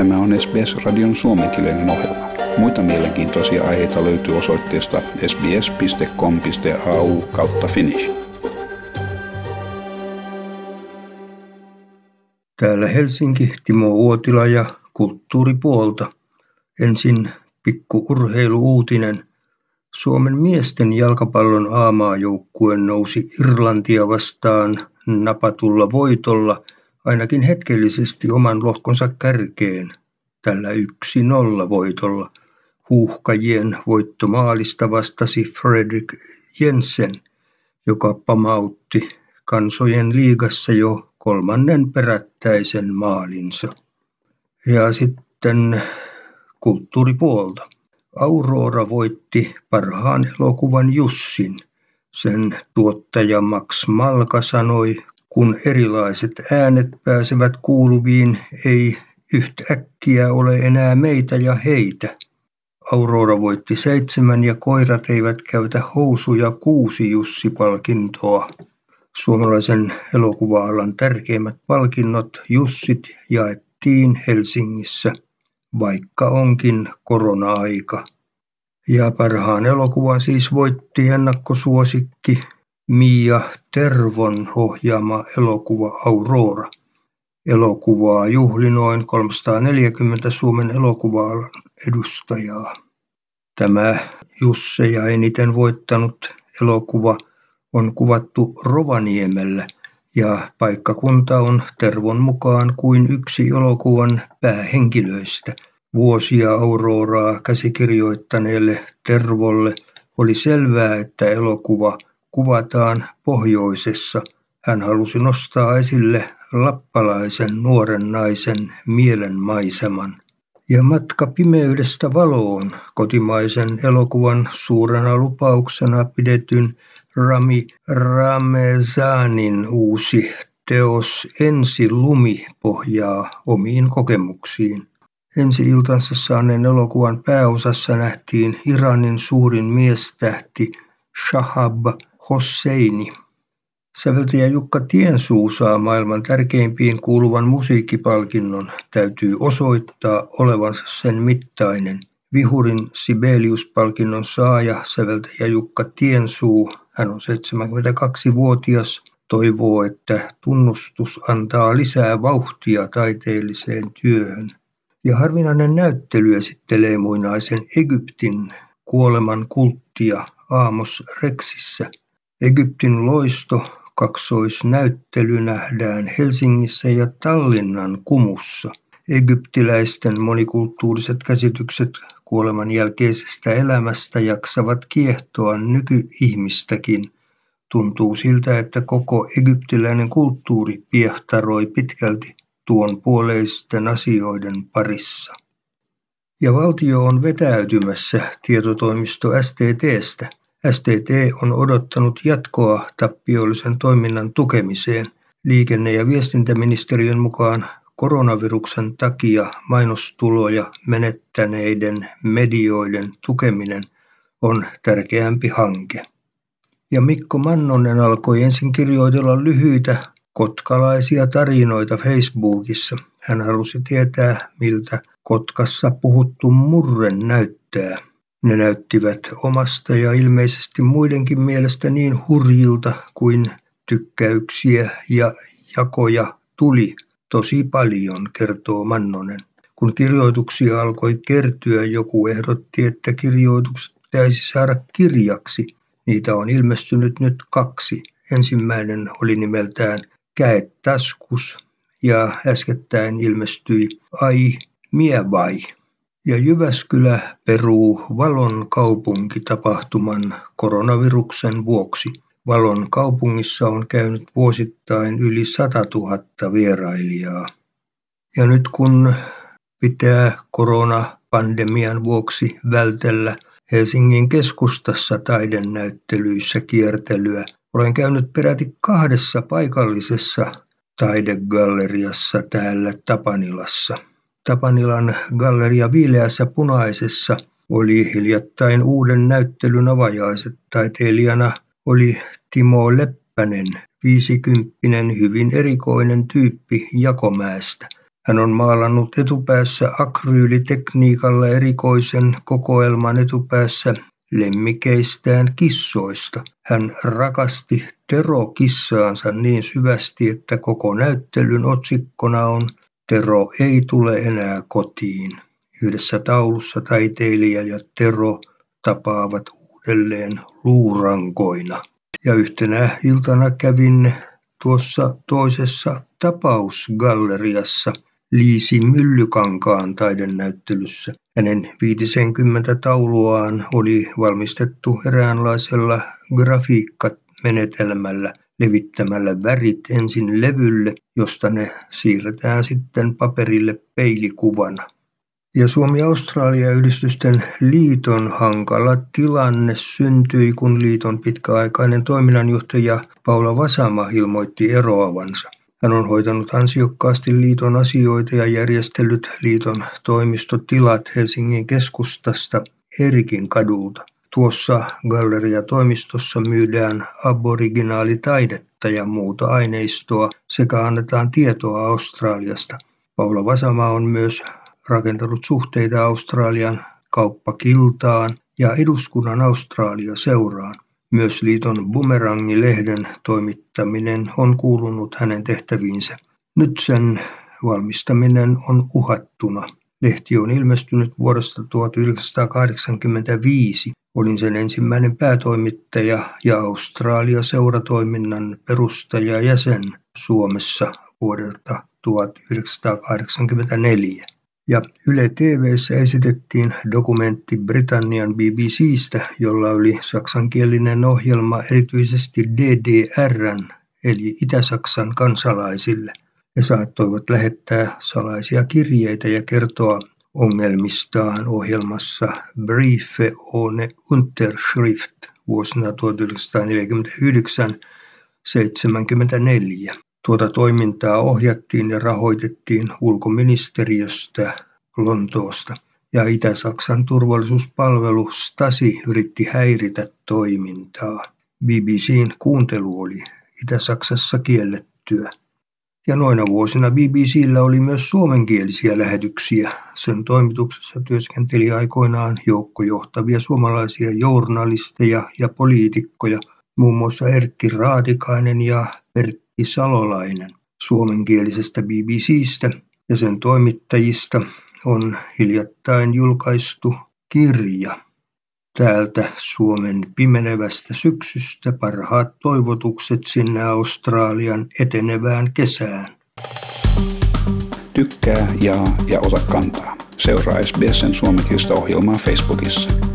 Tämä on SBS-radion suomenkielinen ohjelma. Muita mielenkiintoisia aiheita löytyy osoitteesta sbs.com.au/finnish. Täällä Helsinki, Timo Uotila ja kulttuuripuolta. Ensin pikku urheiluuutinen. Suomen miesten jalkapallon A-maajoukkue nousi Irlantia vastaan napatulla voitolla ainakin hetkellisesti oman lohkonsa kärkeen. Tällä 1-0 voitolla huuhkajien voittomaalista vastasi Fredrik Jensen, joka pamautti kansojen liigassa jo 3. perättäisen maalinsa. Ja sitten kulttuuripuolta. Aurora voitti parhaan elokuvan Jussin. Sen tuottaja Max Malka sanoi, kun erilaiset äänet pääsevät kuuluviin, ei yhtäkkiä ole enää meitä ja heitä. Aurora voitti 7 ja koirat eivät käytä housuja 6 Jussi-palkintoa. Suomalaisen elokuva-alan tärkeimmät palkinnot Jussit jaettiin Helsingissä, vaikka onkin korona-aika. Ja parhaan elokuvan siis voitti ennakkosuosikki Mia Tervon ohjaama elokuva Aurora. Elokuvaa juhli noin 340 Suomen elokuva-alan edustajaa. Tämä Jusseja eniten voittanut elokuva on kuvattu Rovaniemellä ja paikkakunta on Tervon mukaan kuin yksi elokuvan päähenkilöistä. Vuosia Auroraa käsikirjoittaneelle Tervolle oli selvää, että elokuva kuvataan pohjoisessa. Hän halusi nostaa esille lappalaisen nuoren naisen mielenmaiseman. Ja matka pimeydestä valoon kotimaisen elokuvan suurena lupauksena pidetyn Rami Ramezanin uusi teos Ensi lumi pohjaa omiin kokemuksiin. Ensi-iltansa saaneen elokuvan pääosassa nähtiin Iranin suurin miestähti Shahab Osseini. Säveltäjä Jukka Tiensuu saa maailman tärkeimpiin kuuluvan musiikkipalkinnon. Täytyy osoittaa olevansa sen mittainen. Vihurin Sibelius-palkinnon saaja säveltäjä Jukka Tiensuu, hän on 72-vuotias, toivoo, että tunnustus antaa lisää vauhtia taiteelliseen työhön. Ja harvinainen näyttely esittelee muinaisen Egyptin kuoleman kulttia Aamos Rexissä. Egyptin loisto kaksoisnäyttely nähdään Helsingissä ja Tallinnan Kumussa. Egyptiläisten monikulttuuriset käsitykset kuoleman jälkeisestä elämästä jaksavat kiehtoa nykyihmistäkin. Tuntuu siltä, että koko egyptiläinen kulttuuri piehtaroi pitkälti tuon puoleisten asioiden parissa. Ja valtio on vetäytymässä tietotoimisto STT:stä. STT on odottanut jatkoa tappiollisen toiminnan tukemiseen. Liikenne- ja viestintäministeriön mukaan koronaviruksen takia mainostuloja menettäneiden medioiden tukeminen on tärkeämpi hanke. Ja Mikko Mannonen alkoi ensin kirjoitella lyhyitä kotkalaisia tarinoita Facebookissa. Hän halusi tietää, miltä Kotkassa puhuttu murre näyttää. Ne näyttivät omasta ja ilmeisesti muidenkin mielestä niin hurjilta kuin tykkäyksiä ja jakoja tuli. Tosi paljon, kertoo Mannonen. Kun kirjoituksia alkoi kertyä, joku ehdotti, että kirjoitukset pitäisi saada kirjaksi. Niitä on ilmestynyt nyt 2. Ensimmäinen oli nimeltään Käet taskus ja äskettäin ilmestyi Ai mie vai. Ja Jyväskylä peruu Valon kaupunkitapahtuman koronaviruksen vuoksi. Valon kaupungissa on käynyt vuosittain yli 100 000 vierailijaa. Ja nyt kun pitää koronapandemian vuoksi vältellä Helsingin keskustassa taidenäyttelyissä kiertelyä, olen käynyt peräti 2 paikallisessa taidegalleriassa täällä Tapanilassa. Tapanilan galleria Viileässä punaisessa oli hiljattain uuden näyttelyn avajaiset. Taiteilijana oli Timo Leppänen, 50-vuotias hyvin erikoinen tyyppi Jakomäestä. Hän on maalannut etupäässä akryylitekniikalla erikoisen kokoelman etupäässä lemmikeistään kissoista. Hän rakasti Tero-kissaansa niin syvästi, että koko näyttelyn otsikkona on Tero ei tule enää kotiin. Yhdessä taulussa taiteilija ja Tero tapaavat uudelleen luurankoina. Ja yhtenä iltana kävin tuossa toisessa tapausgalleriassa Liisi Myllykankaan taidenäyttelyssä. Hänen 50 tauluaan oli valmistettu eräänlaisella grafiikkamenetelmällä levittämällä värit ensin levylle, josta ne siirretään sitten paperille peilikuvana. Ja Suomi-Australia-yhdistysten liiton hankala tilanne syntyi, kun liiton pitkäaikainen toiminnanjohtaja Paula Vasama ilmoitti eroavansa. Hän on hoitanut ansiokkaasti liiton asioita ja järjestellyt liiton toimistotilat Helsingin keskustasta Erkin kadulta. Tuossa galleriatoimistossa myydään aboriginaalitaidetta ja muuta aineistoa sekä annetaan tietoa Australiasta. Paula Vasama on myös rakentanut suhteita Australian kauppakiltaan ja eduskunnan Australia-seuraan. Myös liiton Bumerangi-lehden toimittaminen on kuulunut hänen tehtäviinsä. Nyt sen valmistaminen on uhattuna. Lehti on ilmestynyt vuodesta 1985. Olin sen ensimmäinen päätoimittaja ja Australia-seuratoiminnan perustajajäsen Suomessa vuodelta 1984. Ja Yle TV:ssä esitettiin dokumentti Britannian BBC:stä, jolla oli saksankielinen ohjelma erityisesti DDR:n eli Itä-Saksan kansalaisille. He saattoivat lähettää salaisia kirjeitä ja kertoa ongelmistaan ohjelmassa Briefe ohne Unterschrift vuosina 1949-1974. Tuota toimintaa ohjattiin ja rahoitettiin ulkoministeriöstä Lontoosta, ja Itä-Saksan turvallisuuspalvelu Stasi yritti häiritä toimintaa. BBC:n kuuntelu oli Itä-Saksassa kiellettyä. Ja noina vuosina BBC:llä oli myös suomenkielisiä lähetyksiä. Sen toimituksessa työskenteli aikoinaan joukko johtavia suomalaisia journalisteja ja poliitikkoja, muun muassa Erkki Raatikainen ja Erkki Salolainen. Suomenkielisestä BBC:stä ja sen toimittajista on hiljattain julkaistu kirja. Täältä Suomen pimenevästä syksystä parhaat toivotukset sinne Australian etenevään kesään. Tykkää, jaa ja ota kantaa. Seuraa SBS:n suomenkielistä ohjelmaa Facebookissa.